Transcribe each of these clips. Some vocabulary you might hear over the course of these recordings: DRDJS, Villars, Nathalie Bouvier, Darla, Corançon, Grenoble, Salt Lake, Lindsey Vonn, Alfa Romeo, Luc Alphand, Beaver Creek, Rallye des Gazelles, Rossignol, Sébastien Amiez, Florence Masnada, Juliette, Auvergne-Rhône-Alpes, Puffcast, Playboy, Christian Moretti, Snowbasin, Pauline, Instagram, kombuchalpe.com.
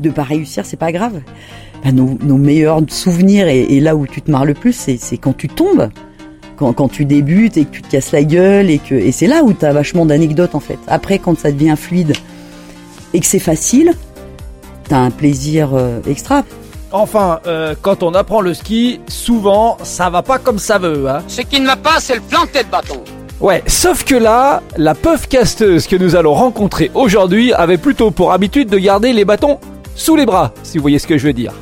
de pas réussir, c'est pas grave. Ben, nos meilleurs souvenirs et là où tu te marres le plus, c'est quand tu tombes, quand tu débutes et que tu te casses la gueule et c'est là où t'as vachement d'anecdotes en fait. Après, quand ça devient fluide et que c'est facile, t'as un plaisir extra. Enfin, quand on apprend le ski, souvent, ça va pas comme ça veut, hein. Ce qui ne va pas, c'est le planter de bâton. Ouais, sauf que là, la puffcasteuse que nous allons rencontrer aujourd'hui avait plutôt pour habitude de garder les bâtons sous les bras, si vous voyez ce que je veux dire.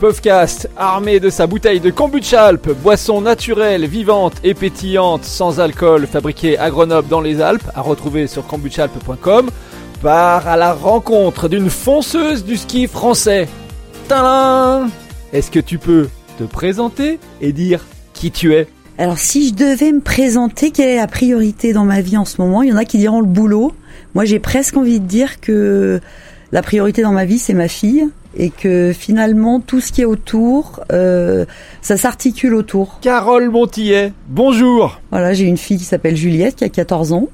Puffcast, armé de sa bouteille de kombucha alpe, boisson naturelle, vivante et pétillante, sans alcool, fabriquée à Grenoble dans les Alpes, à retrouver sur kombuchalpe.com, part à la rencontre d'une fonceuse du ski français. Tadam ! Est-ce que tu peux te présenter et dire qui tu es ? Alors si je devais me présenter, quelle est la priorité dans ma vie en ce moment ? Il y en a qui diront le boulot. Moi j'ai presque envie de dire que la priorité dans ma vie c'est ma fille et que finalement tout ce qui est autour, ça s'articule autour. Carole Montillet, bonjour ! Voilà, j'ai une fille qui s'appelle Juliette qui a 14 ans,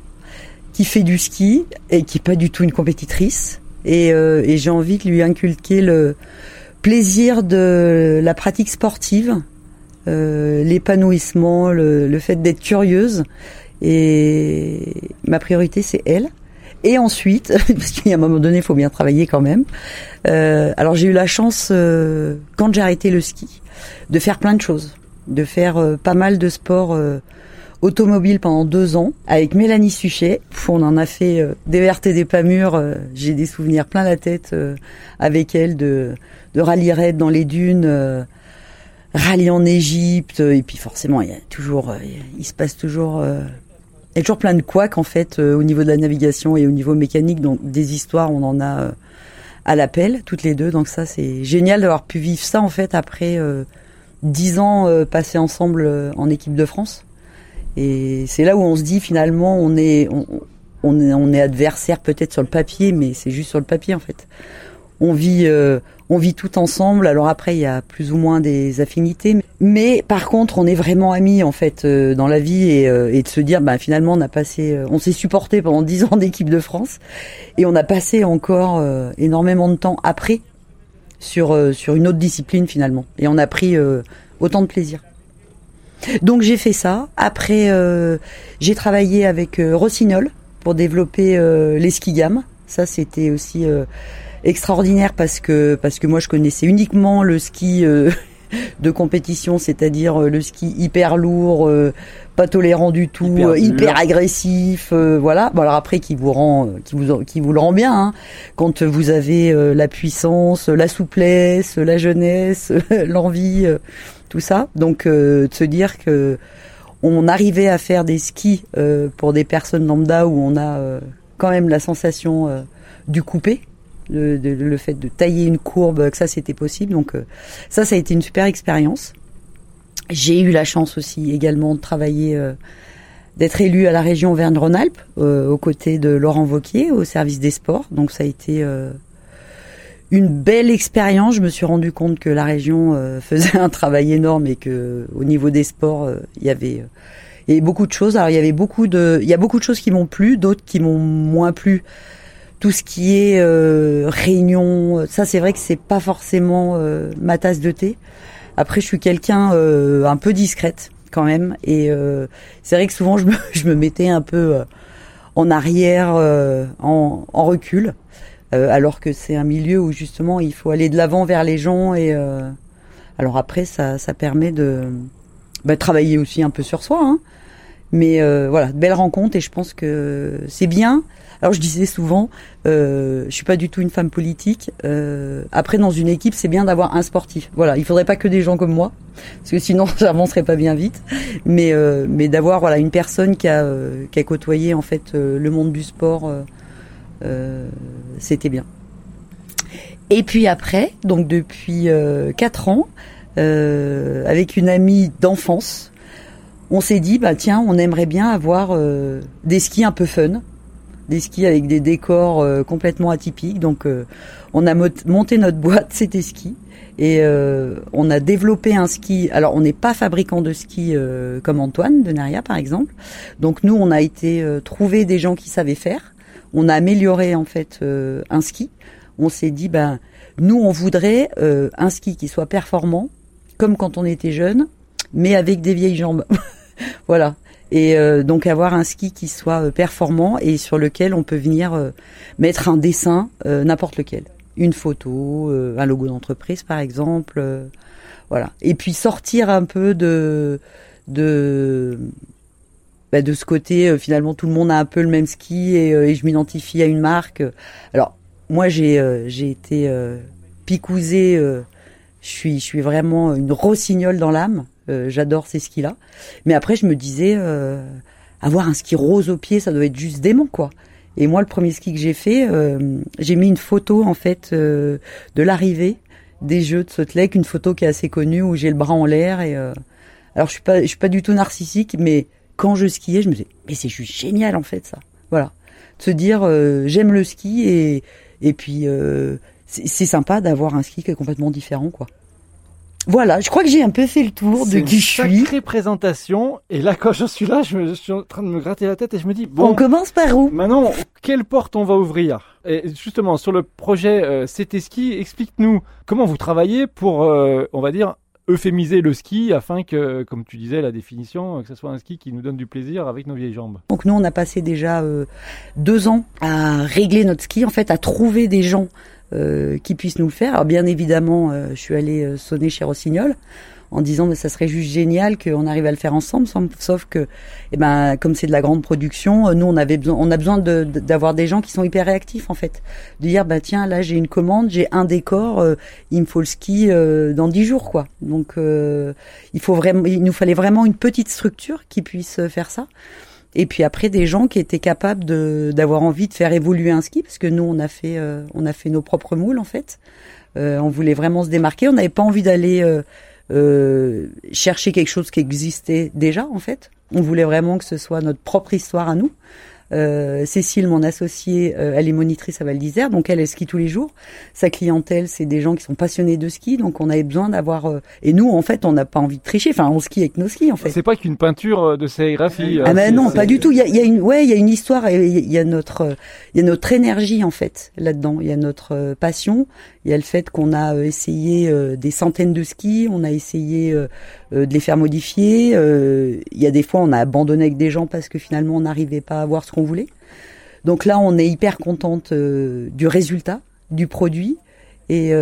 qui fait du ski et qui n'est pas du tout une compétitrice. Et j'ai envie de lui inculquer le plaisir de la pratique sportive, l'épanouissement, le fait d'être curieuse. Et ma priorité, c'est elle. Et ensuite, parce qu'il y a un moment donné, il faut bien travailler quand même. Alors j'ai eu la chance, quand j'ai arrêté le ski, de faire plein de choses, de faire pas mal de sports automobile pendant 2 ans avec Mélanie Suchet. On en a fait des vertes et des pas mûres. J'ai des souvenirs plein la tête avec elle de rallye raid dans les dunes, rallye en Égypte. Et puis forcément, il y a toujours, il se passe toujours, il y a toujours plein de couacs en fait au niveau de la navigation et au niveau mécanique. Donc des histoires, on en a à l'appel toutes les deux. Donc ça, c'est génial d'avoir pu vivre ça en fait après 10 ans passés ensemble en équipe de France. Et c'est là où on se dit finalement on est adversaire peut-être sur le papier, mais c'est juste sur le papier en fait. On vit tout ensemble. Alors après il y a plus ou moins des affinités, mais par contre on est vraiment amis en fait dans la vie et de se dire bah finalement on s'est supporté pendant 10 ans d'équipe de France et on a passé encore énormément de temps après sur une autre discipline finalement et on a pris autant de plaisir. Donc j'ai fait ça. Après, j'ai travaillé avec Rossignol pour développer les ski gammes. Ça, c'était aussi extraordinaire parce que moi, je connaissais uniquement le ski de compétition, c'est-à-dire le ski hyper lourd, pas tolérant du tout, hyper agressif, voilà. Bon alors après, qui vous le rend bien, hein, quand vous avez la puissance, la souplesse, la jeunesse, l'envie. Tout ça, donc de se dire que on arrivait à faire des skis pour des personnes lambda où on a quand même la sensation du coupé, le fait de tailler une courbe, que ça c'était possible. Donc ça a été une super expérience. J'ai eu la chance aussi également de travailler, d'être élue à la région Auvergne-Rhône-Alpes aux côtés de Laurent Wauquiez au service des sports. Donc ça a été une belle expérience. Je me suis rendu compte que la région faisait un travail énorme et que au niveau des sports, il y avait beaucoup de choses. Alors il y a beaucoup de choses qui m'ont plu, d'autres qui m'ont moins plu. Tout ce qui est réunion, ça c'est vrai que c'est pas forcément ma tasse de thé. Après je suis quelqu'un un peu discrète quand même et c'est vrai que souvent je me mettais un peu en arrière, en recul. Alors que c'est un milieu où justement il faut aller de l'avant vers les gens et alors après ça permet de travailler aussi un peu sur soi, hein. Mais voilà, belle rencontre et je pense que c'est bien. Alors je disais souvent, je suis pas du tout une femme politique. Après dans une équipe c'est bien d'avoir un sportif. Voilà, il faudrait pas que des gens comme moi, parce que sinon j'avancerais pas bien vite. Mais d'avoir voilà une personne qui a côtoyé en fait le monde du sport. C'était bien. Et puis après, donc depuis 4 ans, avec une amie d'enfance, on s'est dit bah tiens, on aimerait bien avoir des skis un peu fun, des skis avec des décors complètement atypiques. Donc on a monté notre boîte, c'était ski, et on a développé un ski. Alors on n'est pas fabricant de skis comme Antoine Dénériaz par exemple. Donc nous on a été trouver des gens qui savaient faire. On a amélioré en fait un ski. on s'est dit, ben, nous, on voudrait un ski qui soit performant, comme quand on était jeune, mais avec des vieilles jambes. Voilà. Et donc avoir un ski qui soit performant et sur lequel on peut venir mettre un dessin, n'importe lequel. Une photo, un logo d'entreprise par exemple. Voilà. Et puis sortir un peu de ce côté, finalement tout le monde a un peu le même ski et je m'identifie à une marque. Alors moi j'ai été picousée, je suis vraiment une rossignole dans l'âme. J'adore ces skis-là. Mais après, je me disais, avoir un ski rose au pied, ça doit être juste dément, quoi. Et moi, le premier ski que j'ai fait, j'ai mis une photo, en fait, de l'arrivée des Jeux de Salt Lake, une photo qui est assez connue, où j'ai le bras en l'air. Et, alors, je suis pas du tout narcissique, mais quand je skiais, je me disais, mais c'est juste génial, en fait, ça. Voilà. De se dire, j'aime le ski, et puis, c'est sympa d'avoir un ski qui est complètement différent, quoi. Voilà, je crois que j'ai un peu fait le tour de qui je suis. C'est une sacrée présentation. Et là, quand je suis là, je suis en train de me gratter la tête et je me dis... Bon, on commence par où ? Maintenant, quelle porte on va ouvrir ? Et justement, sur le projet CT Ski, explique-nous comment vous travaillez pour, on va dire, euphémiser le ski afin que, comme tu disais, la définition, que ce soit un ski qui nous donne du plaisir avec nos vieilles jambes. Donc nous, on a passé déjà 2 ans à régler notre ski, en fait, à trouver des gens... qui puissent nous le faire. Alors bien évidemment, je suis allée sonner chez Rossignol en disant mais ça serait juste génial qu'on arrive à le faire ensemble. Sauf que, eh ben comme c'est de la grande production, nous on a besoin d'avoir des gens qui sont hyper réactifs en fait. De dire bah tiens là j'ai une commande, j'ai un décor, il me faut le ski dans 10 jours quoi. Donc il nous fallait vraiment une petite structure qui puisse faire ça. Et puis après des gens qui étaient capables d'avoir envie de faire évoluer un ski parce que nous on a fait nos propres moules en fait. On voulait vraiment se démarquer, on n'avait pas envie d'aller chercher quelque chose qui existait déjà en fait. On voulait vraiment que ce soit notre propre histoire à nous. Cécile, mon associée, elle est monitrice à Val-d'Isère, donc elle skie tous les jours. Sa clientèle, c'est des gens qui sont passionnés de ski, donc on avait besoin d'avoir. Et nous, en fait, on n'a pas envie de tricher. Enfin, on skie avec nos skis, en fait. C'est pas qu'une peinture de sérigraphie. Ah ben non, pas du tout. Il y a une histoire. Il y a notre énergie en fait là-dedans. Il y a notre passion. Il y a le fait qu'on a essayé des centaines de skis, on a essayé de les faire modifier. Il y a des fois, on a abandonné avec des gens parce que finalement, on n'arrivait pas à avoir ce qu'on voulait. Donc là, on est hyper contente du résultat, du produit. Et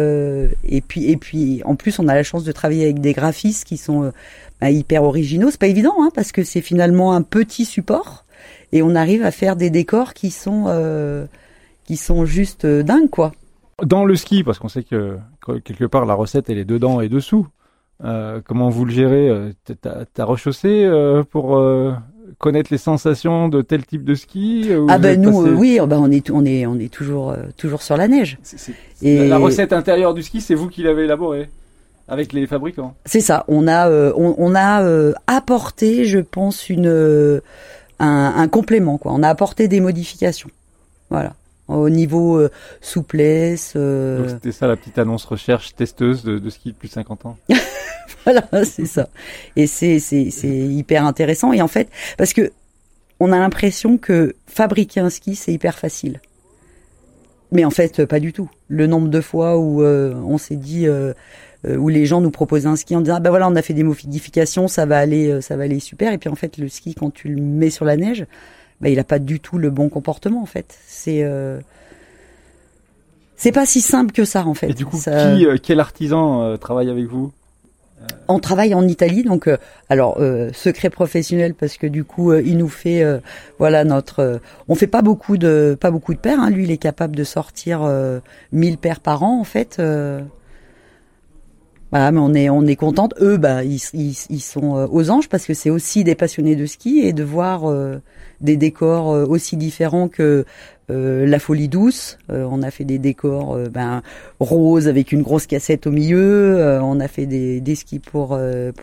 puis, en plus, on a la chance de travailler avec des graphistes qui sont hyper originaux. C'est pas évident, hein, parce que c'est finalement un petit support. Et on arrive à faire des décors qui sont juste dingues, quoi. Dans le ski, parce qu'on sait que quelque part la recette elle est dedans et dessous, comment vous le gérez ? T'as rechaussé pour connaître les sensations de tel type de ski ? Ah ben nous, oui, on est toujours sur la neige. Et... La recette intérieure du ski, c'est vous qui l'avez élaborée avec les fabricants ? C'est ça, on a apporté, je pense, un complément, quoi. On a apporté des modifications, voilà. Au niveau souplesse. Donc c'était ça la petite annonce recherche testeuse de ski de plus de 50 ans. Voilà, c'est ça. Et c'est hyper intéressant. Et en fait, parce que on a l'impression que fabriquer un ski, c'est hyper facile. Mais en fait, pas du tout. Le nombre de fois où on s'est dit, où les gens nous proposaient un ski en disant, ah ben voilà, on a fait des modifications, ça va aller super. Et puis en fait, le ski, quand tu le mets sur la neige, ben, il a pas du tout le bon comportement en fait. C'est pas si simple que ça en fait. Et du coup, ça... quel artisan travaille avec vous ? On travaille en Italie, donc secret professionnel parce que du coup il nous fait on fait pas beaucoup de paires. Hein. Lui, il est capable de sortir 1000 paires par an en fait. Voilà, mais on est contente. Eux, ils sont aux anges parce que c'est aussi des passionnés de ski et de voir des décors aussi différents que la folie douce. On a fait des décors roses avec une grosse cassette au milieu. On a fait des skis pour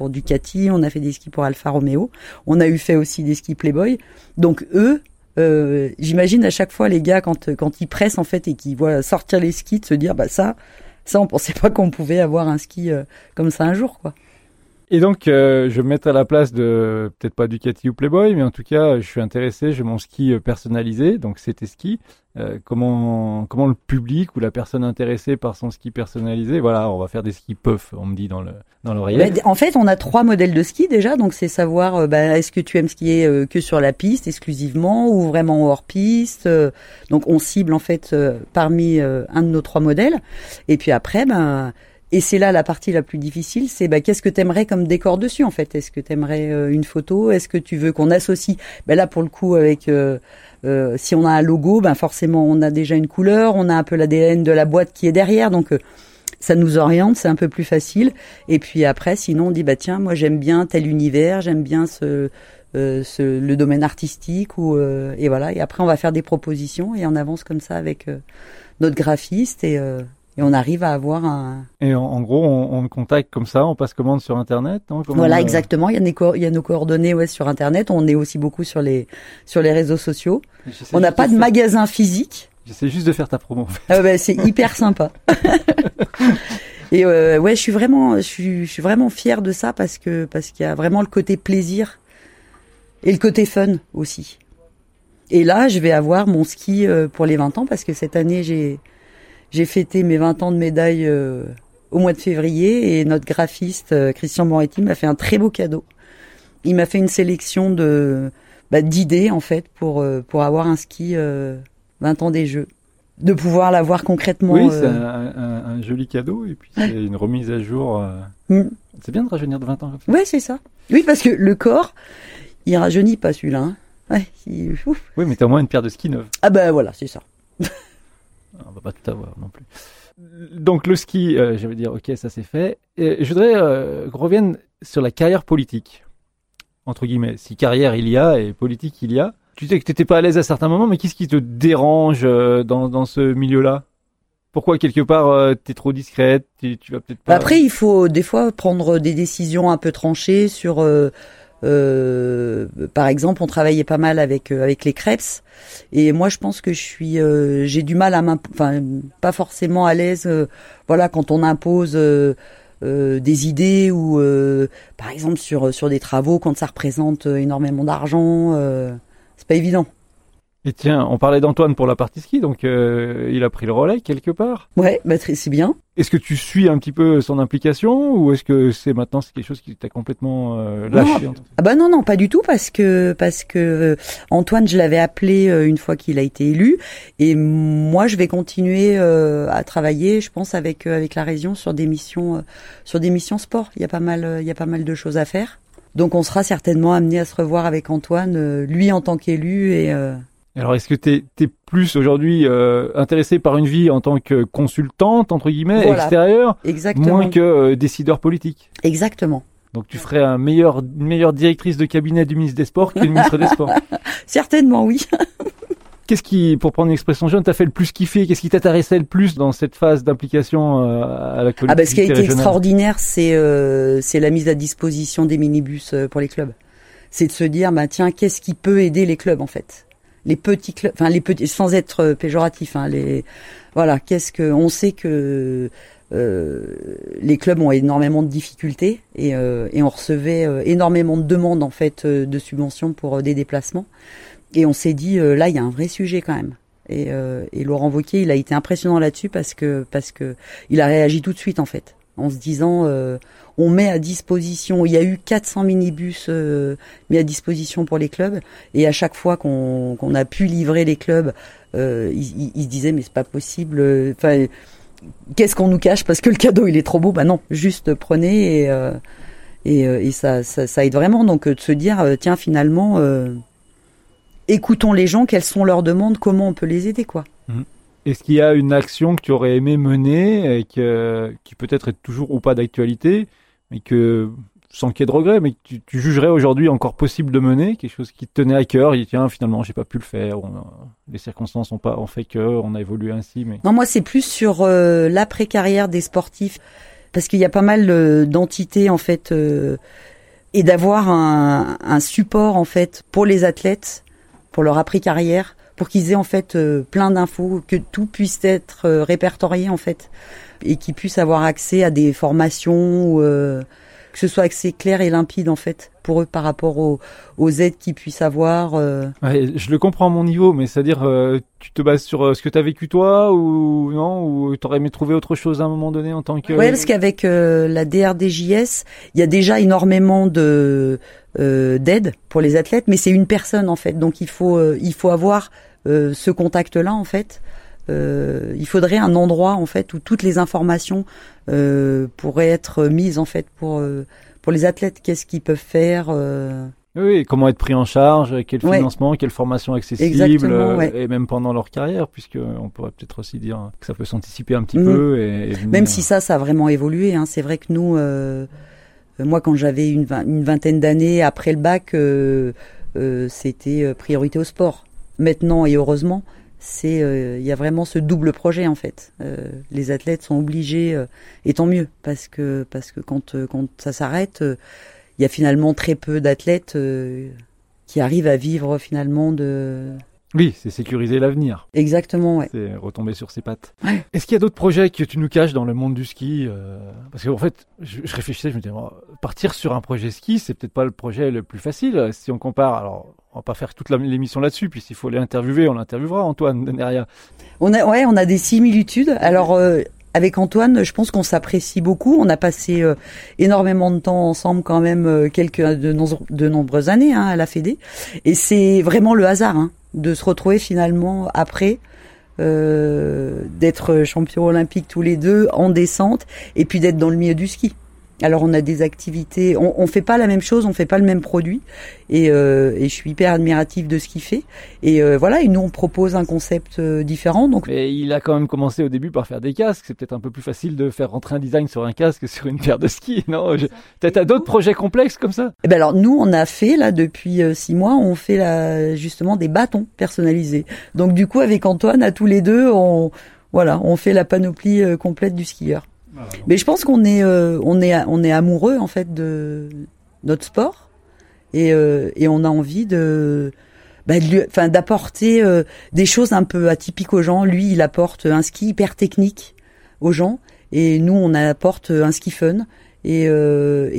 Ducati. On a fait des skis pour Alfa Romeo. On a fait aussi des skis Playboy. Donc eux, j'imagine à chaque fois les gars quand ils pressent en fait et qu'ils voient sortir les skis de se dire ça. Ça, on pensait pas qu'on pouvait avoir un ski comme ça un jour, quoi. Et donc, je vais me mettre à la place de, peut-être pas Ducati ou Playboy, mais en tout cas, je suis intéressé, j'ai mon ski personnalisé, donc c'était ski. Comment le public ou la personne intéressée par son ski personnalisé, voilà, on va faire des skis puff, on me dit dans l'oreillette. En fait, on a 3 modèles de ski déjà, donc c'est savoir, est-ce que tu aimes skier que sur la piste exclusivement ou vraiment hors piste. Donc on cible en fait parmi un de nos 3 modèles. Et puis après, et c'est là la partie la plus difficile, c'est qu'est-ce que t'aimerais comme décor dessus en fait. Est-ce que t'aimerais une photo? Est-ce que tu veux qu'on associe là pour le coup avec si on a un logo, forcément on a déjà une couleur, on a un peu l'ADN de la boîte qui est derrière, donc ça nous oriente, c'est un peu plus facile. Et puis après, sinon on dit tiens, moi j'aime bien tel univers, j'aime bien le domaine artistique ou et voilà. Et après on va faire des propositions et on avance comme ça avec notre graphiste et on arrive à avoir un... Et en gros, on contacte comme ça, on passe commande sur Internet, hein, voilà, exactement. Il y a nos coordonnées sur Internet. On est aussi beaucoup sur les réseaux sociaux. On n'a pas de magasin physique. J'essaie juste de faire ta promo, en fait. C'est hyper sympa. Et ouais, je suis vraiment fière de ça parce qu'il y a vraiment le côté plaisir et le côté fun aussi. Et là, je vais avoir mon ski pour les 20 ans parce que cette année, j'ai fêté mes 20 ans de médaille au mois de février et notre graphiste Christian Moretti m'a fait un très beau cadeau. Il m'a fait une sélection de d'idées en fait pour avoir un ski 20 ans des Jeux, de pouvoir l'avoir concrètement. Oui, c'est un joli cadeau et puis c'est une remise à jour. C'est bien de rajeunir de 20 ans. Oui, c'est ça. Oui, parce que le corps, il rajeunit pas celui-là. Hein. Ouais, oui, mais t'as au moins une paire de skis neuve. Ah voilà, c'est ça. On va pas tout avoir non plus. Donc le ski, je veux dire, ok, ça c'est fait. Et je voudrais qu'on revienne sur la carrière politique, entre guillemets. Si carrière il y a et politique il y a, tu sais que t'étais pas à l'aise à certains moments, mais qu'est-ce qui te dérange dans ce milieu-là ? Pourquoi quelque part t'es trop discrète, tu vas peut-être pas... Après, il faut des fois prendre des décisions un peu tranchées sur... par exemple, on travaillait pas mal avec les Krebs, et moi je pense que j'ai du mal à pas forcément à l'aise, quand on impose des idées ou par exemple sur des travaux quand ça représente énormément d'argent, c'est pas évident. Et tiens, on parlait d'Antoine pour la partie ski, donc il a pris le relais quelque part. Ouais, c'est bien. Est-ce que tu suis un petit peu son implication ou est-ce que c'est quelque chose qui t'a complètement lâché? Non, pas du tout parce que Antoine, je l'avais appelé une fois qu'il a été élu et moi je vais continuer à travailler, je pense avec la région sur des missions sport. Il y a pas mal de choses à faire. Donc on sera certainement amené à se revoir avec Antoine, lui en tant qu'élu et alors, est-ce que t'es plus aujourd'hui intéressé par une vie en tant que consultante entre guillemets, voilà, extérieure, exactement, moins que décideur politique? Exactement. Donc tu ferais une meilleure directrice de cabinet du ministre des Sports qu'une ministre des Sports. Certainement, oui. Qu'est-ce qui, pour prendre une expression jeune, t'a fait le plus kiffer? Qu'est-ce qui t'intéressait le plus dans cette phase d'implication à la collectivité? Ce qui a été extraordinaire, c'est la mise à disposition des minibus pour les clubs. C'est de se dire tiens, qu'est-ce qui peut aider les clubs en fait? Les petits clubs, sans être péjoratif, on sait que les clubs ont énormément de difficultés et on recevait énormément de demandes en fait de subventions pour des déplacements et on s'est dit là il y a un vrai sujet quand même et Laurent Wauquiez, il a été impressionnant là-dessus parce que il a réagi tout de suite en fait en se disant on met à disposition, il y a eu 400 minibus mis à disposition pour les clubs et à chaque fois qu'on a pu livrer les clubs ils se disaient mais c'est pas possible, qu'est-ce qu'on nous cache parce que le cadeau il est trop beau, non, juste prenez et ça aide vraiment donc de se dire tiens finalement écoutons les gens, quelles sont leurs demandes, comment on peut les aider quoi. Est-ce qu'il y a une action que tu aurais aimé mener et qui peut-être est toujours ou pas d'actualité, mais que, sans qu'il y ait de regret, mais que tu jugerais aujourd'hui encore possible de mener, quelque chose qui te tenait à cœur, et tiens, finalement, j'ai pas pu le faire, les circonstances ont fait qu'on a évolué ainsi, mais... Non, moi, c'est plus sur l'après-carrière des sportifs, parce qu'il y a pas mal d'entités, en fait, et d'avoir un support, en fait, pour les athlètes, pour leur après-carrière, pour qu'ils aient en fait plein d'infos, que tout puisse être répertorié en fait, et qu'ils puissent avoir accès à des formations que ce soit assez clair et limpide en fait pour eux par rapport aux aides qu'ils puissent avoir. Ouais, je le comprends à mon niveau, mais c'est-à-dire tu te bases sur ce que tu as vécu toi ou non, ou tu aurais aimé trouver autre chose à un moment donné en tant que... Oui, parce qu'avec la DRDJS, il y a déjà énormément d'aide pour les athlètes, mais c'est une personne en fait, donc il faut avoir ce contact-là en fait. Il faudrait un endroit en fait où toutes les informations pourraient être mises en fait pour les athlètes. Qu'est-ce qu'ils peuvent faire Oui, comment être pris en charge, quel financement, quelle formation accessible, et même pendant leur carrière, puisque on pourrait peut-être aussi dire que ça peut s'anticiper un petit peu. Et venir... Même si ça a vraiment évolué. Hein. C'est vrai que nous, moi quand j'avais une vingtaine d'années après le bac, c'était priorité au sport. Maintenant et heureusement. C'est y a vraiment ce double projet en fait. Les athlètes sont obligés et tant mieux parce que quand ça s'arrête, y a finalement très peu d'athlètes qui arrivent à vivre finalement de... Oui, c'est sécuriser l'avenir. Exactement, ouais. C'est retomber sur ses pattes. Ouais. Est-ce qu'il y a d'autres projets que tu nous caches dans le monde du ski ? Parce qu'en fait, je réfléchissais, je me disais, partir sur un projet ski, c'est peut-être pas le projet le plus facile. Si on compare, alors on va pas faire toute l'émission là-dessus, puis s'il faut l'interviewer, on l'interviewera, Antoine Dénériaz. On a des similitudes. Alors, avec Antoine, je pense qu'on s'apprécie beaucoup. On a passé énormément de temps ensemble quand même, de nombreuses années hein, à la Fédé. Et c'est vraiment le hasard, hein, de se retrouver finalement après d'être champions olympiques tous les deux en descente et puis d'être dans le milieu du ski. Alors on a des activités, on fait pas la même chose, on fait pas le même produit et je suis hyper admiratif de ce qu'il fait et nous on propose un concept différent. Donc mais il a quand même commencé au début par faire des casques, c'est peut-être un peu plus facile de faire rentrer un design sur un casque que sur une paire de skis, non ? Peut-être à d'autres projets complexes comme ça. Et ben alors nous on a fait là depuis 6 mois, on fait là justement des bâtons personnalisés. Donc du coup avec Antoine à tous les deux on fait la panoplie complète du skieur. Mais je pense qu'on est on est amoureux en fait de notre sport et on a envie d'apporter des choses un peu atypiques aux gens. Lui, il apporte un ski hyper technique aux gens et nous on apporte un ski fun et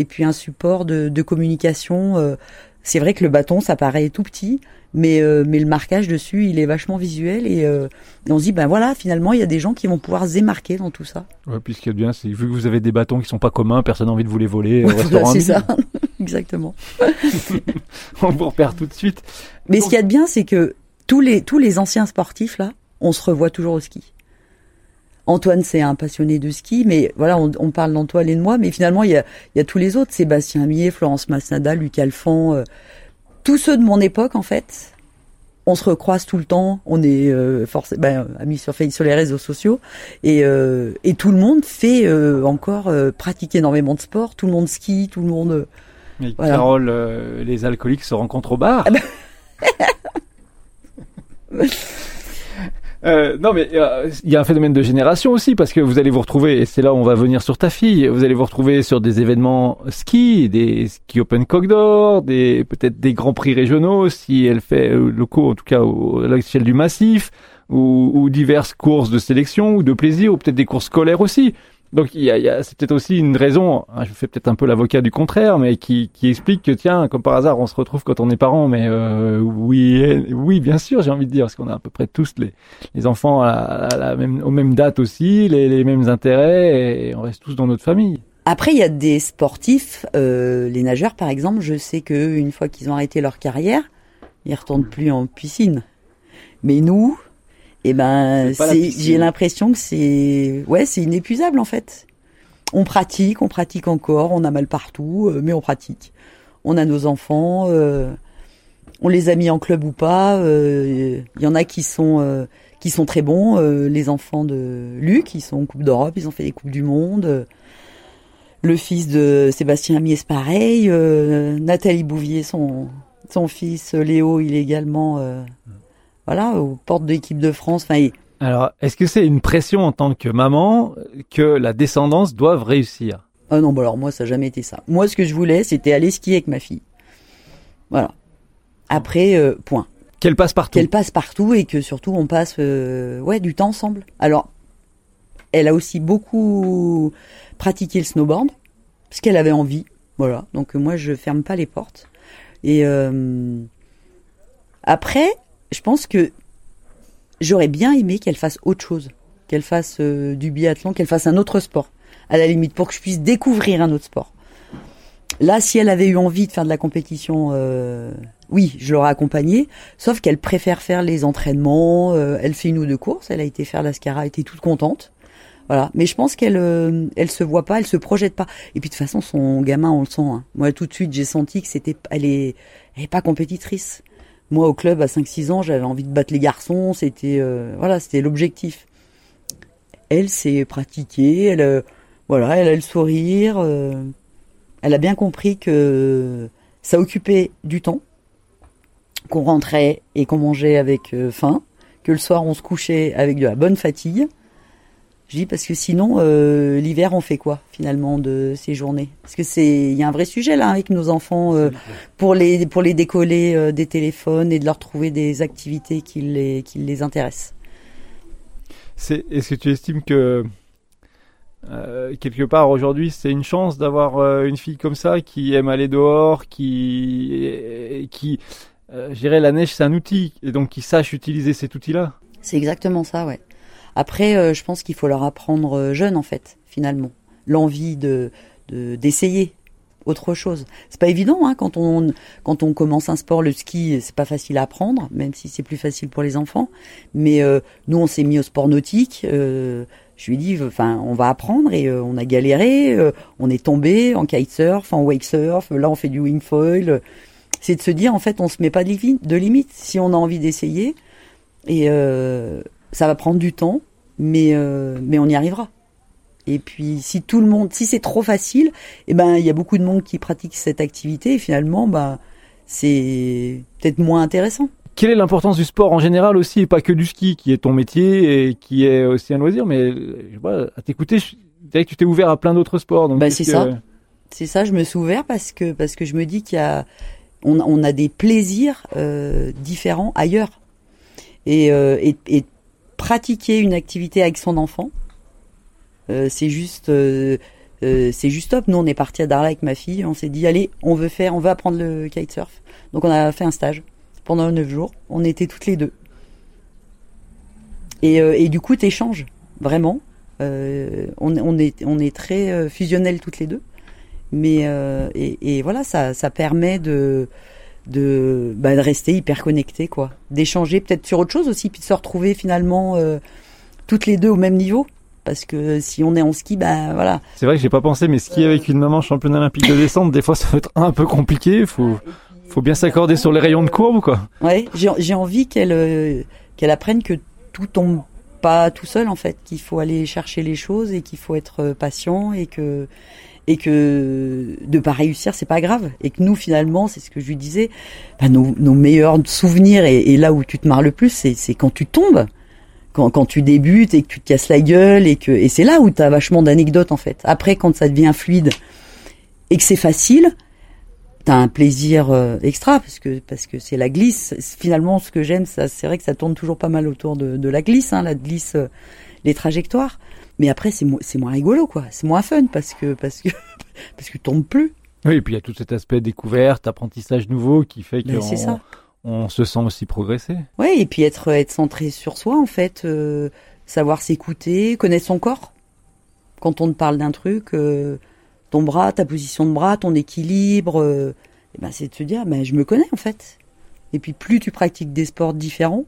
puis un support de communication. C'est vrai que le bâton ça paraît tout petit mais le marquage dessus il est vachement visuel et on se dit finalement il y a des gens qui vont pouvoir se démarquer dans tout ça. Ouais, puis ce qui est bien c'est vu que vous avez des bâtons qui sont pas communs, personne n'a envie de vous les voler au restaurant. C'est ça. Exactement. On vous repère tout de suite. Mais ce qu'il y a de bien c'est que tous les anciens sportifs là, on se revoit toujours au ski. Antoine, c'est un passionné de ski, mais voilà, on parle d'Antoine et de moi, mais finalement, il y a tous les autres, Sébastien Amiez, Florence Masnada, Luc Alphand, tous ceux de mon époque, en fait, on se recroise tout le temps, on est amis sur les réseaux sociaux, et tout le monde fait pratique énormément de sport, tout le monde skie, tout le monde... Carole, les alcooliques se rencontrent au bar. Non mais il y a un phénomène de génération aussi parce que vous allez vous retrouver, et c'est là où on va venir sur ta fille, vous allez vous retrouver sur des événements ski, des ski open coq d'or, peut-être des grands prix régionaux si elle fait locaux en tout cas à l'échelle du massif ou diverses courses de sélection ou de plaisir ou peut-être des courses scolaires aussi. Donc c'est peut-être aussi une raison, hein, je fais peut-être un peu l'avocat du contraire, mais qui explique que tiens, comme par hasard, on se retrouve quand on est parents, mais oui, bien sûr, j'ai envie de dire, parce qu'on a à peu près tous les enfants aux mêmes dates aussi, les mêmes intérêts, et on reste tous dans notre famille. Après, il y a des sportifs, les nageurs par exemple, je sais qu'eux, une fois qu'ils ont arrêté leur carrière, ils ne retournent plus en piscine. Mais nous... j'ai l'impression que c'est inépuisable en fait. On pratique encore, on a mal partout, mais on pratique. On a nos enfants, on les a mis en club ou pas. Il y en a qui sont très bons. Les enfants de Luc, ils sont en Coupe d'Europe, ils ont fait des Coupes du Monde. Le fils de Sébastien Amiez, pareil. Nathalie Bouvier, son fils Léo, il est également... aux portes de l'équipe de France. Alors, est-ce que c'est une pression en tant que maman que la descendance doive réussir ? Ah non, alors moi, ça n'a jamais été ça. Moi, ce que je voulais, c'était aller skier avec ma fille. Voilà. Après, point. Qu'elle passe partout. Qu'elle passe partout et que surtout, on passe du temps ensemble. Alors, elle a aussi beaucoup pratiqué le snowboard, parce qu'elle avait envie. Voilà, donc moi je ferme pas les portes. Et après, je pense que j'aurais bien aimé qu'elle fasse autre chose, qu'elle fasse du biathlon, qu'elle fasse un autre sport, à la limite, pour que je puisse découvrir un autre sport. Là, si elle avait eu envie de faire de la compétition, oui, je l'aurais accompagnée, sauf qu'elle préfère faire les entraînements, elle fait une ou deux courses, elle a été faire l'Ascara, elle était toute contente. Voilà, mais je pense qu'elle elle se voit pas, elle se projette pas. Et puis de toute façon, son gamin, on le sent. Hein. Moi, tout de suite, j'ai senti que c'était, elle est pas compétitrice. Moi, au club, à 5-6 ans, j'avais envie de battre les garçons. C'était, voilà, c'était l'objectif. Elle s'est pratiquée. Elle, voilà, elle a le sourire. Elle a bien compris que ça occupait du temps, qu'on rentrait et qu'on mangeait avec faim, que le soir, on se couchait avec de la bonne fatigue. Je dis parce que sinon, l'hiver, on fait quoi finalement de ces journées? Parce que il y a un vrai sujet là avec nos enfants pour les décoller des téléphones et de leur trouver des activités qui les intéressent. Est-ce que tu estimes que quelque part aujourd'hui, c'est une chance d'avoir une fille comme ça qui aime aller dehors, je dirais la neige c'est un outil et donc qui sache utiliser cet outil-là? C'est exactement ça, ouais. Après, je pense qu'il faut leur apprendre jeune, en fait, finalement, l'envie d'essayer autre chose. C'est pas évident, hein, quand on commence un sport, le ski, c'est pas facile à apprendre, même si c'est plus facile pour les enfants. Mais nous, on s'est mis au sport nautique. Je lui ai dit, enfin, on va apprendre et on a galéré, on est tombé en kitesurf, en wakesurf. Là, on fait du wingfoil. C'est de se dire, en fait, on se met pas de limite si on a envie d'essayer. Et ça va prendre du temps, mais on y arrivera. Et puis, si c'est trop facile, eh ben, il y a beaucoup de monde qui pratique cette activité et finalement, bah, c'est peut-être moins intéressant. Quelle est l'importance du sport en général aussi, et pas que du ski, qui est ton métier et qui est aussi un loisir, mais je sais pas, à t'écouter, je dirais que tu t'es ouvert à plein d'autres sports. Donc c'est ça, je me suis ouvert parce que je me dis qu'on a des plaisirs différents ailleurs. Et pratiquer une activité avec son enfant, c'est juste top. Nous, on est partis à Darla avec ma fille. On s'est dit, allez, on veut apprendre le kitesurf. Donc, on a fait un stage pendant 9 jours. On était toutes les deux. Et du coup, t'échanges vraiment. On est très fusionnels toutes les deux. Mais et voilà, ça permet de rester hyper connecté, quoi, d'échanger peut-être sur autre chose aussi, puis de se retrouver finalement toutes les deux au même niveau, parce que si on est en ski, voilà, c'est vrai que j'ai pas pensé, mais skier avec une maman championne olympique de descente des fois ça peut être un peu compliqué, faut bien s'accorder sur les rayons de courbe, quoi. Ouais, j'ai envie qu'elle apprenne que tout tombe pas tout seul, en fait, qu'il faut aller chercher les choses et qu'il faut être patient et que de pas réussir, c'est pas grave. Et que nous, finalement, c'est ce que je lui disais, nos meilleurs souvenirs et là où tu te marres le plus, c'est quand tu tombes, quand tu débutes et que tu te casses la gueule et c'est là où t'as vachement d'anecdotes, en fait. Après, quand ça devient fluide et que c'est facile, t'as un plaisir extra parce que c'est la glisse. Finalement, ce que j'aime, c'est vrai que ça tourne toujours pas mal autour de la glisse, hein, les trajectoires. Mais après, c'est moins rigolo, quoi. C'est moins fun parce que tu tombes plus. Oui, et puis il y a tout cet aspect découverte, apprentissage nouveau qui fait qu'on se sent aussi progresser. Ouais, et puis être centré sur soi, en fait, savoir s'écouter, connaître son corps. Quand on te parle d'un truc, ton bras, ta position de bras, ton équilibre, c'est de se dire, je me connais, en fait. Et puis plus tu pratiques des sports différents,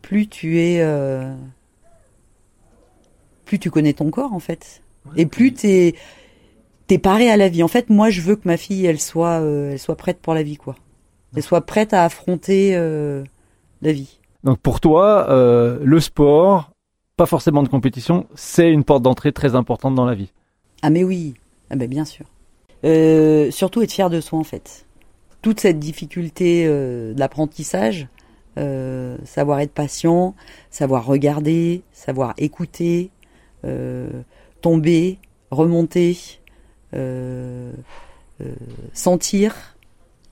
plus tu es plus tu connais ton corps, en fait. Et plus t'es paré à la vie. En fait, moi, je veux que ma fille, elle soit prête pour la vie, quoi. Elle soit prête à affronter la vie. Donc, pour toi, le sport, pas forcément de compétition, c'est une porte d'entrée très importante dans la vie. Ah, mais oui. Ah, ben, bien sûr. Surtout être fier de soi, en fait. Toute cette difficulté de l'apprentissage, savoir être patient, savoir regarder, savoir écouter, tomber, remonter, sentir,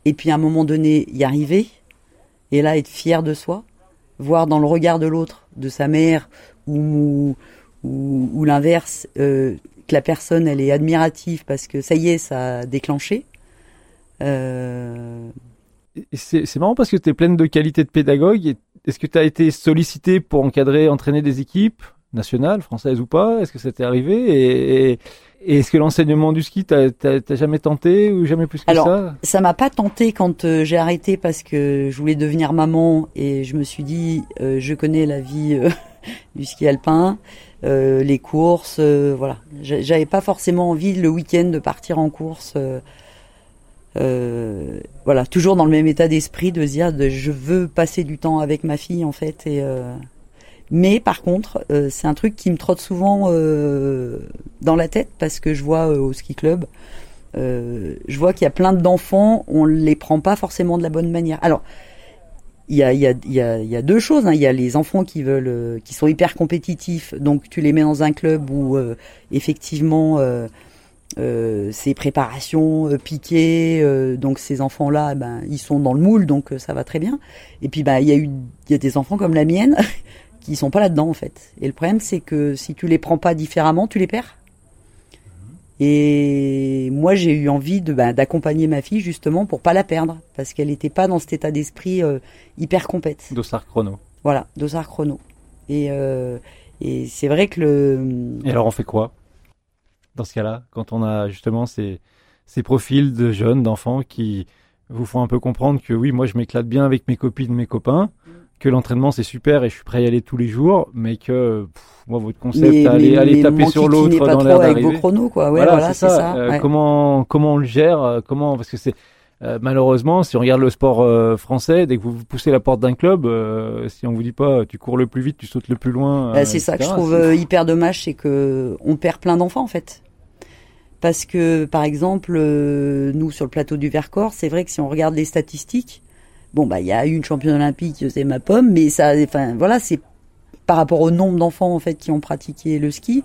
et puis à un moment donné y arriver, et là être fier de soi, voir dans le regard de l'autre, de sa mère ou l'inverse, que la personne elle est admirative parce que ça y est, ça a déclenché. C'est marrant parce que tu es pleine de qualités de pédagogue. Est-ce que tu as été sollicitée pour encadrer, entraîner des équipes nationales, françaises ou pas? Est-ce que ça t'est arrivé? Et est-ce que l'enseignement du ski, t'as jamais tenté ou jamais plus que ça? Alors, ça m'a pas tenté quand j'ai arrêté parce que je voulais devenir maman et je me suis dit, je connais la vie du ski alpin, les courses, voilà. J'avais pas forcément envie le week-end de partir en course. Voilà, toujours dans le même état d'esprit de se dire je veux passer du temps avec ma fille en fait. Et mais par contre, c'est un truc qui me trotte souvent dans la tête parce que je vois au ski club, je vois qu'il y a plein d'enfants, on les prend pas forcément de la bonne manière. Alors, il y a deux choses, hein. Il y a les enfants qui veulent, qui sont hyper compétitifs, donc tu les mets dans un club où effectivement. Ces préparations piquées, donc ces enfants-là, ben ils sont dans le moule, donc ça va très bien. Et puis ben il y a des enfants comme la mienne qui sont pas là-dedans en fait. Et le problème c'est que si tu les prends pas différemment, tu les perds. Et moi j'ai eu envie de d'accompagner ma fille justement pour pas la perdre, parce qu'elle était pas dans cet état d'esprit hyper compète. Dossard chrono. Voilà, dossard chrono. Et c'est vrai que le. Et alors on fait quoi? Dans ce cas-là, quand on a justement ces profils de jeunes, d'enfants qui vous font un peu comprendre que oui, moi je m'éclate bien avec mes copines, mes copains, que l'entraînement c'est super et je suis prêt à y aller tous les jours, mais que moi votre concept aller taper sur l'autre dans l'air d'arriver. Avec vos chronos, quoi. Ouais, voilà, c'est ça. Ouais. Comment on le gère? Parce que c'est malheureusement, si on regarde le sport français, dès que vous poussez la porte d'un club, si on vous dit pas tu cours le plus vite, tu sautes le plus loin, c'est ça que je trouve hyper dommage, c'est que on perd plein d'enfants en fait. Parce que, par exemple, nous, sur le plateau du Vercors, c'est vrai que si on regarde les statistiques, il y a eu une championne olympique, c'est ma pomme, mais ça, c'est par rapport au nombre d'enfants, en fait, qui ont pratiqué le ski.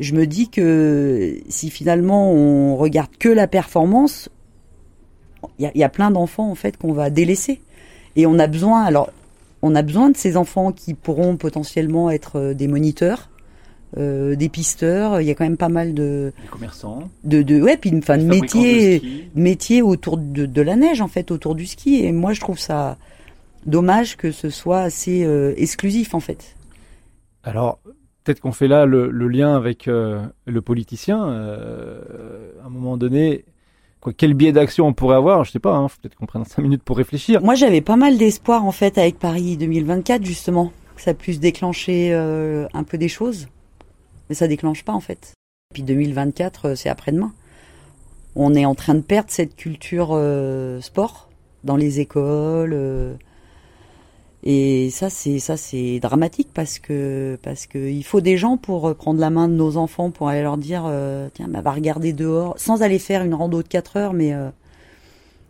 Je me dis que si finalement on regarde que la performance, il y a plein d'enfants, en fait, qu'on va délaisser. Et on a besoin, de ces enfants qui pourront potentiellement être des moniteurs. Des pisteurs, il y a quand même pas mal de commerçants, de métiers autour de la neige en fait, autour du ski. Et moi je trouve ça dommage que ce soit assez exclusif en fait. Alors peut-être qu'on fait là le lien avec le politicien. À un moment donné, quel biais d'action on pourrait avoir? Je sais pas. Faut peut-être qu'on prenne 5 minutes pour réfléchir. Moi j'avais pas mal d'espoir en fait avec Paris 2024 justement, que ça puisse déclencher un peu des choses. Mais ça déclenche pas en fait. Et puis 2024, c'est après-demain. On est en train de perdre cette culture sport dans les écoles, et ça c'est dramatique parce que il faut des gens pour prendre la main de nos enfants, pour aller leur dire tiens, va regarder dehors, sans aller faire une rando de 4 heures, mais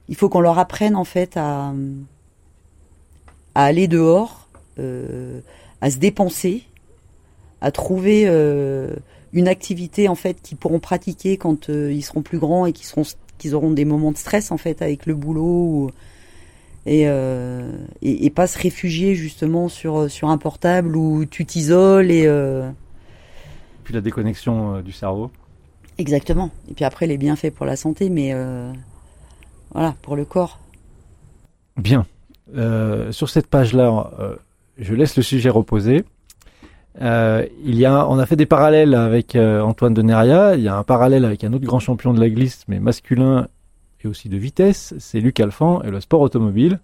il faut qu'on leur apprenne en fait à aller dehors, à se dépenser, à trouver une activité en fait qu'ils pourront pratiquer quand ils seront plus grands et qu'ils auront des moments de stress en fait avec le boulot, et pas se réfugier justement sur un portable où tu t'isoles et puis la déconnexion du cerveau. Exactement. Et puis après les bienfaits pour la santé, mais pour le corps. Bien. Sur cette page là, je laisse le sujet reposer. On a fait des parallèles avec Antoine Dénériaz. Il y a un parallèle avec un autre grand champion de la glisse, mais masculin et aussi de vitesse, c'est Luc Alphand et le sport automobile.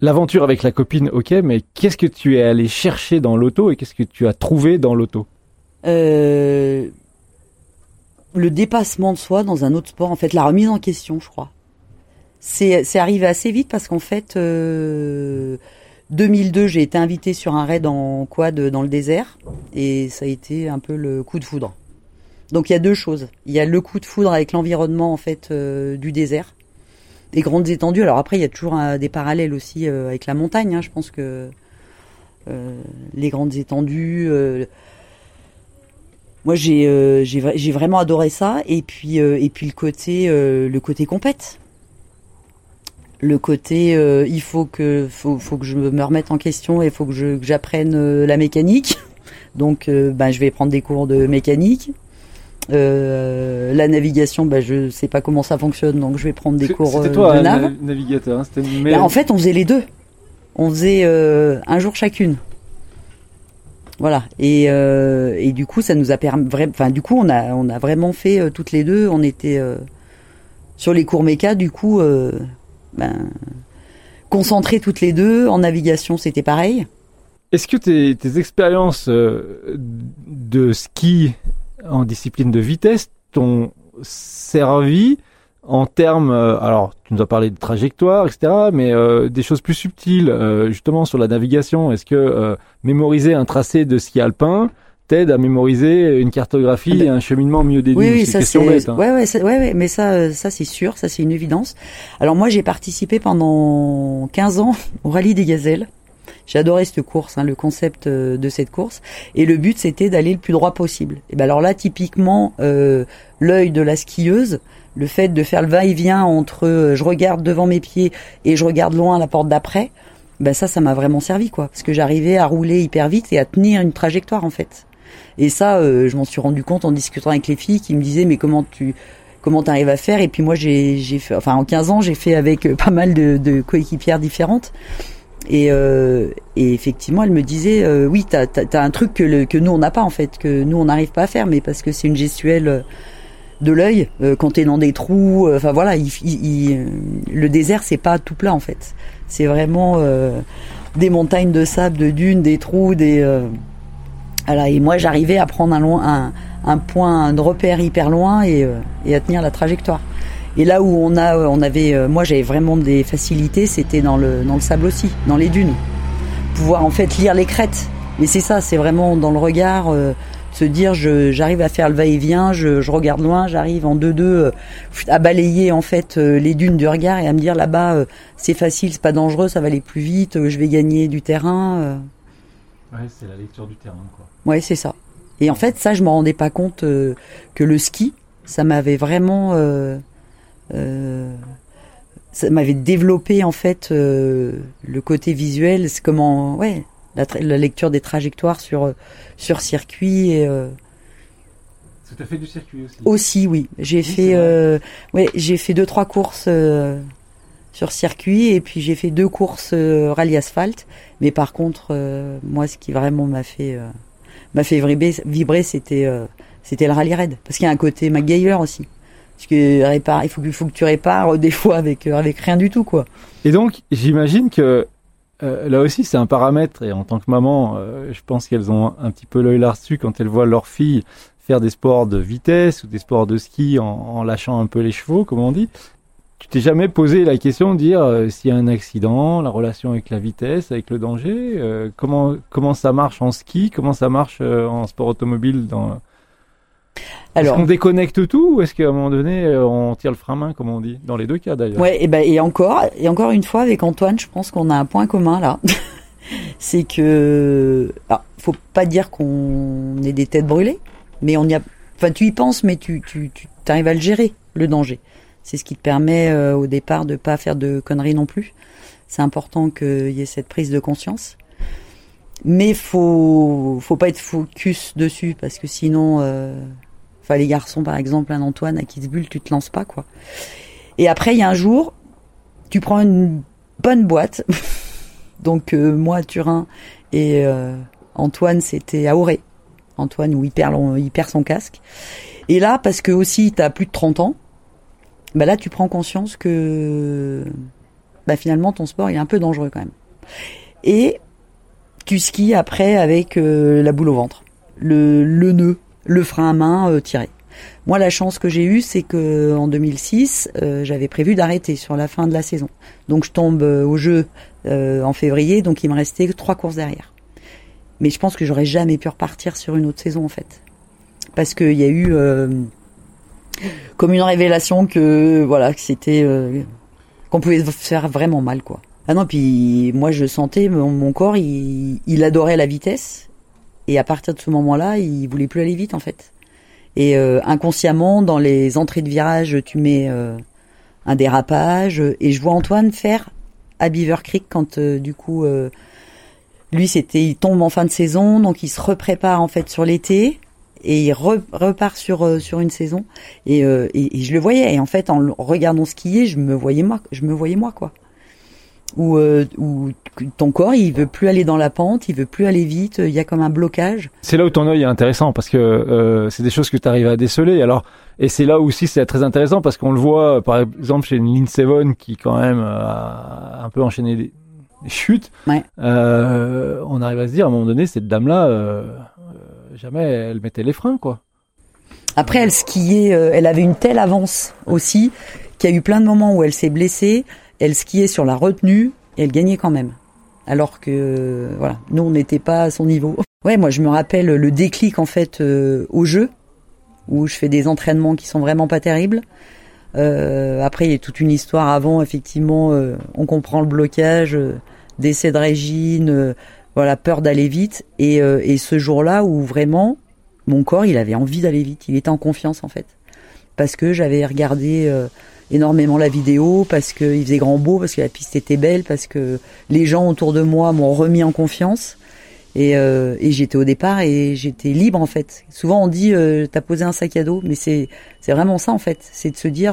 L'aventure avec la copine, ok, mais qu'est-ce que tu es allé chercher dans l'auto et qu'est-ce que tu as trouvé dans l'auto? Le dépassement de soi dans un autre sport, en fait, la remise en question, je crois. C'est arrivé assez vite parce qu'en fait, 2002, j'ai été invitée sur un raid en quad dans le désert et ça a été un peu le coup de foudre. Donc il y a deux choses. Il y a le coup de foudre avec l'environnement en fait du désert, des grandes étendues. Alors après il y a toujours des parallèles aussi avec la montagne. Je pense que les grandes étendues. Moi j'ai vraiment adoré ça, et puis le côté compète. Le côté il faut que je me remette en question et il faut que j'apprenne la mécanique. Donc je vais prendre des cours de mécanique. La navigation, je sais pas comment ça fonctionne, donc je vais prendre des cours de nav. C'était toi, navigateur, hein, c'était une mère. En fait, on faisait les deux. On faisait un jour chacune. Voilà. Et du coup, ça nous a permis. Enfin, du coup, on a vraiment fait toutes les deux. On était sur les cours méca. Du coup, concentrés toutes les deux. En navigation, c'était pareil. Est-ce que tes expériences de ski en discipline de vitesse t'ont servi en termes, alors tu nous as parlé de trajectoire, etc., mais des choses plus subtiles, justement sur la navigation? Est-ce que mémoriser un tracé de ski alpin t'aide à mémoriser une cartographie et un cheminement mieux déduit? Oui, ça c'est bête, hein. Ouais, mais ça c'est sûr, ça c'est une évidence. Alors moi j'ai participé pendant 15 ans au rallye des gazelles. J'ai adoré cette course, hein, le concept de cette course. Et le but, c'était d'aller le plus droit possible. Et ben alors là, typiquement, l'œil de la skieuse, le fait de faire le va-et-vient entre je regarde devant mes pieds et je regarde loin à la porte d'après, ça m'a vraiment servi, quoi. Parce que j'arrivais à rouler hyper vite et à tenir une trajectoire, en fait. Et ça, je m'en suis rendu compte en discutant avec les filles qui me disaient, mais comment t'arrives à faire? Et puis moi, j'ai fait, en 15 ans, j'ai fait avec pas mal de coéquipières différentes. Et effectivement, elle me disait oui, t'as un truc que nous on n'a pas, en fait, que nous on n'arrive pas à faire, mais parce que c'est une gestuelle de l'œil quand t'es dans des trous. Enfin voilà, le désert c'est pas tout plat, en fait. C'est vraiment des montagnes de sable, de dunes, des trous, des. Voilà, et moi j'arrivais à prendre un point, un repère hyper loin et à tenir la trajectoire. Et là où moi j'avais vraiment des facilités, c'était dans le sable aussi, dans les dunes. Pouvoir en fait lire les crêtes. Mais c'est ça, c'est vraiment dans le regard, se dire j'arrive à faire le va-et-vient, je regarde loin, j'arrive en 2-2 à balayer en fait les dunes du regard et à me dire là-bas c'est facile, c'est pas dangereux, ça va aller plus vite, je vais gagner du terrain. Ouais, c'est la lecture du terrain, quoi. Ouais, c'est ça. Et en fait, ça je m'en rendais pas compte que le ski, ça m'avait vraiment... ça m'avait développé en fait le côté visuel, c'est comment la lecture des trajectoires sur circuit. Et ça t'a fait du circuit aussi? Oui, j'ai fait 2-3 courses sur circuit, et puis j'ai fait 2 courses rallye asphalte. Mais par contre moi ce qui vraiment m'a fait vibrer, c'était le rallye raid, parce qu'il y a un côté MacGyver aussi. Parce que il faut que tu répares des fois avec rien du tout, quoi. Et donc, j'imagine que là aussi, c'est un paramètre. Et en tant que maman, je pense qu'elles ont un petit peu l'œil là-dessus quand elles voient leur fille faire des sports de vitesse ou des sports de ski en lâchant un peu les chevaux, comme on dit. Tu t'es jamais posé la question de dire s'il y a un accident, la relation avec la vitesse, avec le danger, comment ça marche en ski, comment ça marche en sport automobile dans... Alors, est-ce qu'on déconnecte tout, ou est-ce qu'à un moment donné on tire le frein à main, comme on dit? Dans les deux cas d'ailleurs. Ouais, et encore une fois avec Antoine, je pense qu'on a un point commun là. C'est que faut pas dire qu'on est des têtes brûlées, mais tu y penses, mais tu arrives à le gérer, le danger. C'est ce qui te permet au départ de pas faire de conneries non plus. C'est important qu'il y ait cette prise de conscience. Mais faut pas être focus dessus, parce que sinon les garçons par exemple, un Antoine à Kitzbühel, tu te lances pas, quoi. Et après il y a un jour, tu prends une bonne boîte. Donc moi à Turin, et Antoine c'était à Auray. Antoine où il perd son casque. Et là, parce que aussi t'as plus de 30 ans, là tu prends conscience que finalement ton sport il est un peu dangereux quand même. Et tu skis après avec la boule au ventre, le nœud, le frein à main tiré. Moi, la chance que j'ai eue, c'est que en 2006, j'avais prévu d'arrêter sur la fin de la saison. Donc, je tombe au jeu en février, donc il me restait 3 courses derrière. Mais je pense que j'aurais jamais pu repartir sur une autre saison, en fait, parce qu'il y a eu comme une révélation que c'était qu'on pouvait se faire vraiment mal, quoi. Ah non, puis moi je sentais mon corps, il adorait la vitesse, et à partir de ce moment-là, il voulait plus aller vite en fait. Et inconsciemment, dans les entrées de virage, tu mets un dérapage, et je vois Antoine faire à Beaver Creek quand lui il tombe en fin de saison, donc il se reprépare en fait sur l'été, et il repart sur une saison et je le voyais, et en fait en regardant skier, je me voyais moi quoi. Où ton corps, il veut plus aller dans la pente, il veut plus aller vite, il y a comme un blocage. C'est là où ton œil est intéressant, parce que c'est des choses que tu arrives à déceler. Alors, et c'est là aussi c'est très intéressant, parce qu'on le voit par exemple chez une Lindsey Vonn qui quand même a un peu enchaîné des chutes. Ouais. On arrive à se dire à un moment donné, cette dame-là, jamais elle mettait les freins, quoi. Après, elle skiait, elle avait une telle avance aussi qu'il y a eu plein de moments où elle s'est blessée. Elle skiait sur la retenue et elle gagnait quand même. Alors que, voilà, nous, on n'était pas à son niveau. Ouais, moi, je me rappelle le déclic, en fait, au jeu, où je fais des entraînements qui sont vraiment pas terribles. Après, il y a toute une histoire avant, effectivement, on comprend le blocage, décès de Régine, voilà, peur d'aller vite. Et ce jour-là où, vraiment, mon corps, il avait envie d'aller vite. Il était en confiance, en fait. Parce que j'avais regardé... énormément la vidéo, parce qu'il faisait grand beau, parce que la piste était belle, parce que les gens autour de moi m'ont remis en confiance, et j'étais au départ et j'étais libre en fait. Souvent on dit t'as posé un sac à dos, mais c'est vraiment ça en fait, c'est de se dire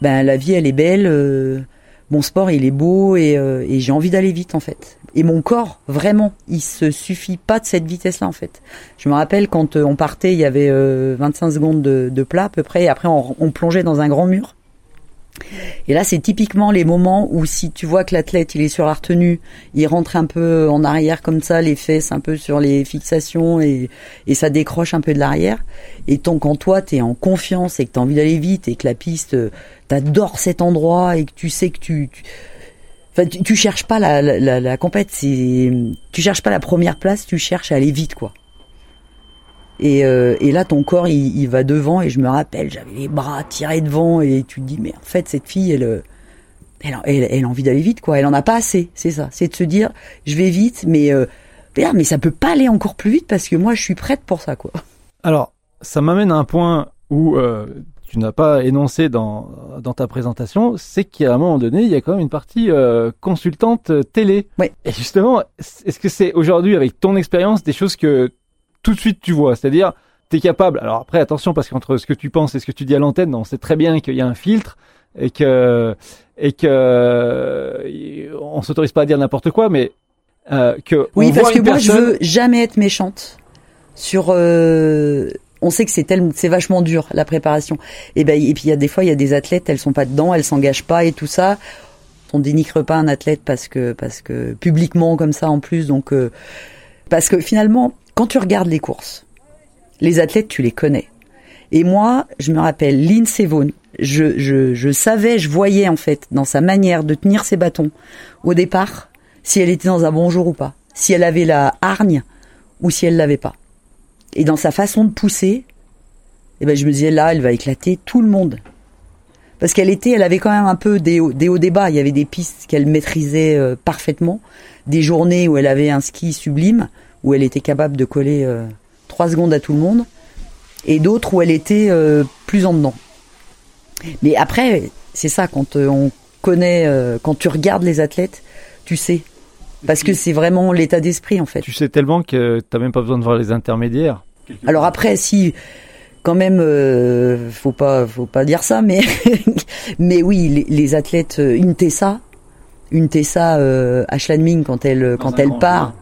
ben la vie elle est belle, mon sport il est beau et j'ai envie d'aller vite en fait. Et mon corps vraiment il se suffit pas de cette vitesse là en fait. Je me rappelle quand on partait, il y avait 25 secondes de plat à peu près, et après on plongeait dans un grand mur, et là c'est typiquement les moments où si tu vois que l'athlète il est sur la retenue, il rentre un peu en arrière comme ça, les fesses un peu sur les fixations, et ça décroche un peu de l'arrière, et tant qu'en toi t'es en confiance et que t'as envie d'aller vite et que la piste t'adores cet endroit et que tu sais que tu cherches pas la compète, tu cherches pas la première place, tu cherches à aller vite quoi. Et là ton corps il va devant, et je me rappelle j'avais les bras tirés devant, et tu te dis mais en fait cette fille elle a envie d'aller vite quoi, elle en a pas assez, c'est ça, c'est de se dire je vais vite mais ça peut pas aller encore plus vite parce que moi je suis prête pour ça quoi. Alors ça m'amène à un point où tu n'as pas énoncé dans ta présentation, c'est qu'à un moment donné, il y a quand même une partie consultante télé. Oui. Et justement, est-ce que c'est aujourd'hui, avec ton expérience, des choses que tout de suite tu vois? C'est-à-dire, tu es capable... Alors après, attention, parce qu'entre ce que tu penses et ce que tu dis à l'antenne, on sait très bien qu'il y a un filtre et que on s'autorise pas à dire n'importe quoi, mais que... Oui, parce que moi, je veux jamais être méchante sur... On sait que c'est vachement dur la préparation. Et puis il y a des fois il y a des athlètes, elles sont pas dedans, elles s'engagent pas et tout ça. On dénigre pas un athlète parce que publiquement comme ça en plus, donc parce que finalement quand tu regardes les courses, les athlètes tu les connais. Et moi, je me rappelle Lindsey Vonn, je savais, je voyais en fait dans sa manière de tenir ses bâtons au départ si elle était dans un bon jour ou pas, si elle avait la hargne ou si elle l'avait pas. Et dans sa façon de pousser, je me disais là, elle va éclater tout le monde. Parce elle avait quand même un peu des hauts, des bas. Il y avait des pistes qu'elle maîtrisait parfaitement, des journées où elle avait un ski sublime, où elle était capable de coller 3 secondes à tout le monde, et d'autres où elle était plus en dedans. Mais après, c'est ça, quand on connaît, quand tu regardes les athlètes, tu sais. Parce que c'est vraiment l'état d'esprit en fait. Tu sais tellement que t'as même pas besoin de voir les intermédiaires. Alors après, si quand même, faut pas dire ça, mais mais oui, les athlètes, une Tessa Ashlan-Ming quand elle part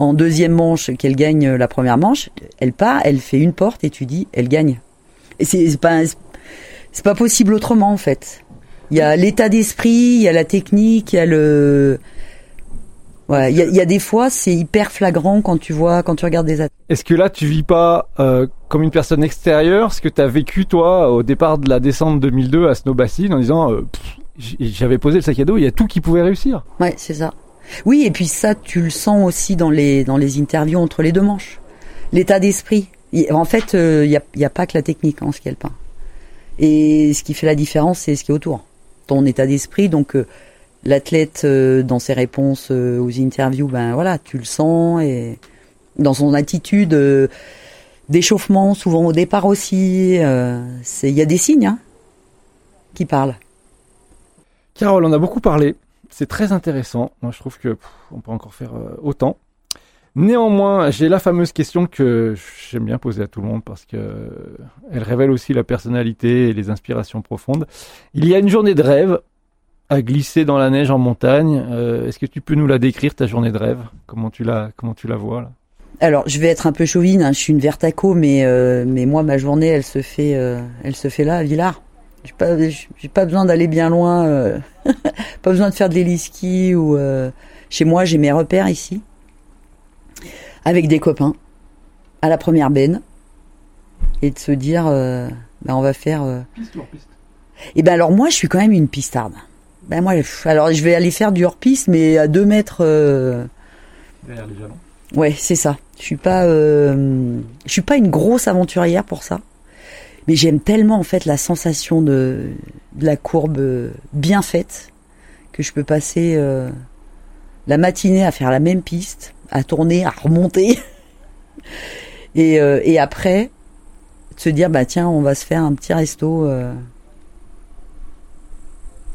en deuxième manche, qu'elle gagne la première manche, elle part, elle fait une porte et tu dis, elle gagne. Et c'est pas possible autrement en fait. Il y a l'état d'esprit, il y a la technique, il y a le... Ouais, il y a des fois, c'est hyper flagrant quand tu regardes des athlètes. Est-ce que là, tu vis pas comme une personne extérieure ce que tu as vécu toi au départ de la descente 2002 à Snowbasin en disant j'avais posé le sac à dos, il y a tout qui pouvait réussir. Ouais, c'est ça. Oui, et puis ça, tu le sens aussi dans les interviews entre les deux manches. L'état d'esprit. En fait, il y a pas que la technique en ski alpin. Et ce qui fait la différence, c'est ce qui est autour. Ton état d'esprit, donc. L'athlète dans ses réponses aux interviews, tu le sens, et dans son attitude d'échauffement, souvent au départ aussi, il y a des signes qui parlent. Carole, on a beaucoup parlé, c'est très intéressant. Moi, je trouve que on peut encore faire autant. Néanmoins, j'ai la fameuse question que j'aime bien poser à tout le monde parce qu'elle révèle aussi la personnalité et les inspirations profondes. Il y a une journée de rêve à glisser dans la neige en montagne. Est-ce que tu peux nous la décrire, ta journée de rêve ? Comment tu la vois là ? Alors, je vais être un peu chauvine, hein. Je suis une vertaco, mais moi, ma journée, elle se fait là, à Villars. J'ai pas besoin d'aller bien loin, pas besoin de faire de l'héliski ou chez moi, j'ai mes repères ici, avec des copains, à la première benne, et de se dire, on va faire. Piste ou hors piste ? Et ben alors moi, je suis quand même une pistarde. Ben moi, alors je vais aller faire du hors piste, mais à 2 mètres. Derrière les jalons. Ouais, c'est ça. Je suis pas une grosse aventurière pour ça, mais j'aime tellement en fait la sensation de la courbe bien faite que je peux passer la matinée à faire la même piste, à tourner, à remonter, et après de se dire tiens, on va se faire un petit resto.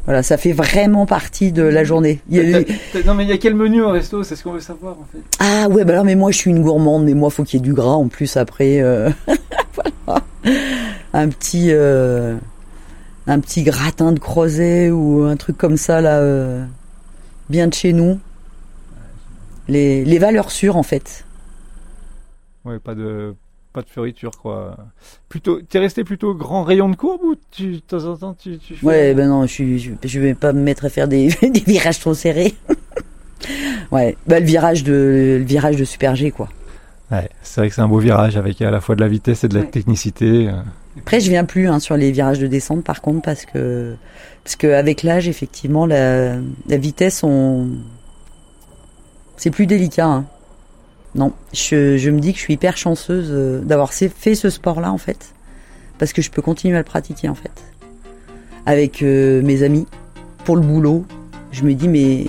Voilà, ça fait vraiment partie de la journée. Non, mais il y a quel menu au resto ? C'est ce qu'on veut savoir, en fait. Ah ouais, mais moi, je suis une gourmande. Mais moi, il faut qu'il y ait du gras, en plus, après. Voilà. Un petit gratin de crozet ou un truc comme ça, là, bien de chez nous. Les valeurs sûres, en fait. Ouais, pas de furiture, quoi. Plutôt, t'es resté plutôt grand rayon de courbe ou de temps en temps tu fais... Ouais, non, je vais pas me mettre à faire des virages trop serrés. Ouais, le virage de Super G, quoi. Ouais, c'est vrai que c'est un beau virage avec à la fois de la vitesse et de la technicité. Après, je viens plus sur les virages de descente, par contre, parce que avec l'âge, effectivement, la vitesse, c'est plus délicat, hein. Non, je me dis que je suis hyper chanceuse d'avoir fait ce sport-là, en fait, parce que je peux continuer à le pratiquer, en fait, avec mes amis, pour le boulot. Je me dis, mais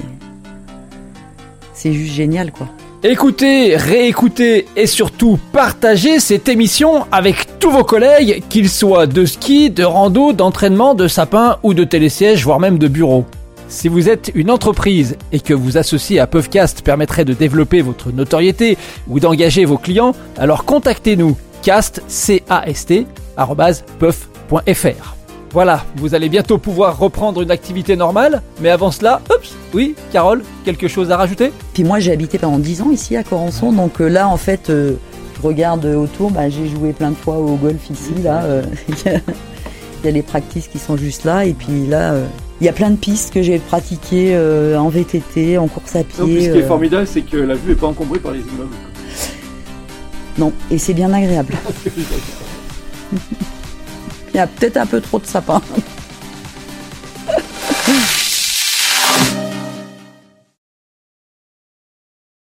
c'est juste génial, quoi. Écoutez, réécoutez et surtout partagez cette émission avec tous vos collègues, qu'ils soient de ski, de rando, d'entraînement, de sapin ou de télésiège, voire même de bureau. Si vous êtes une entreprise et que vous associer à Puffcast permettrait de développer votre notoriété ou d'engager vos clients, alors contactez-nous cast@puff.fr. Voilà, vous allez bientôt pouvoir reprendre une activité normale, mais avant cela, Carole, quelque chose à rajouter ? Puis moi, j'ai habité pendant 10 ans ici à Corançon, donc là, en fait, je regarde autour, j'ai joué plein de fois au golf ici, là, il y a les practices qui sont juste là, et puis là... Il y a plein de pistes que j'ai pratiquées en VTT, en course à pied. Donc, ce qui est formidable, c'est que la vue n'est pas encombrée par les immeubles. Non, et c'est bien agréable. Il y a peut-être un peu trop de sapins.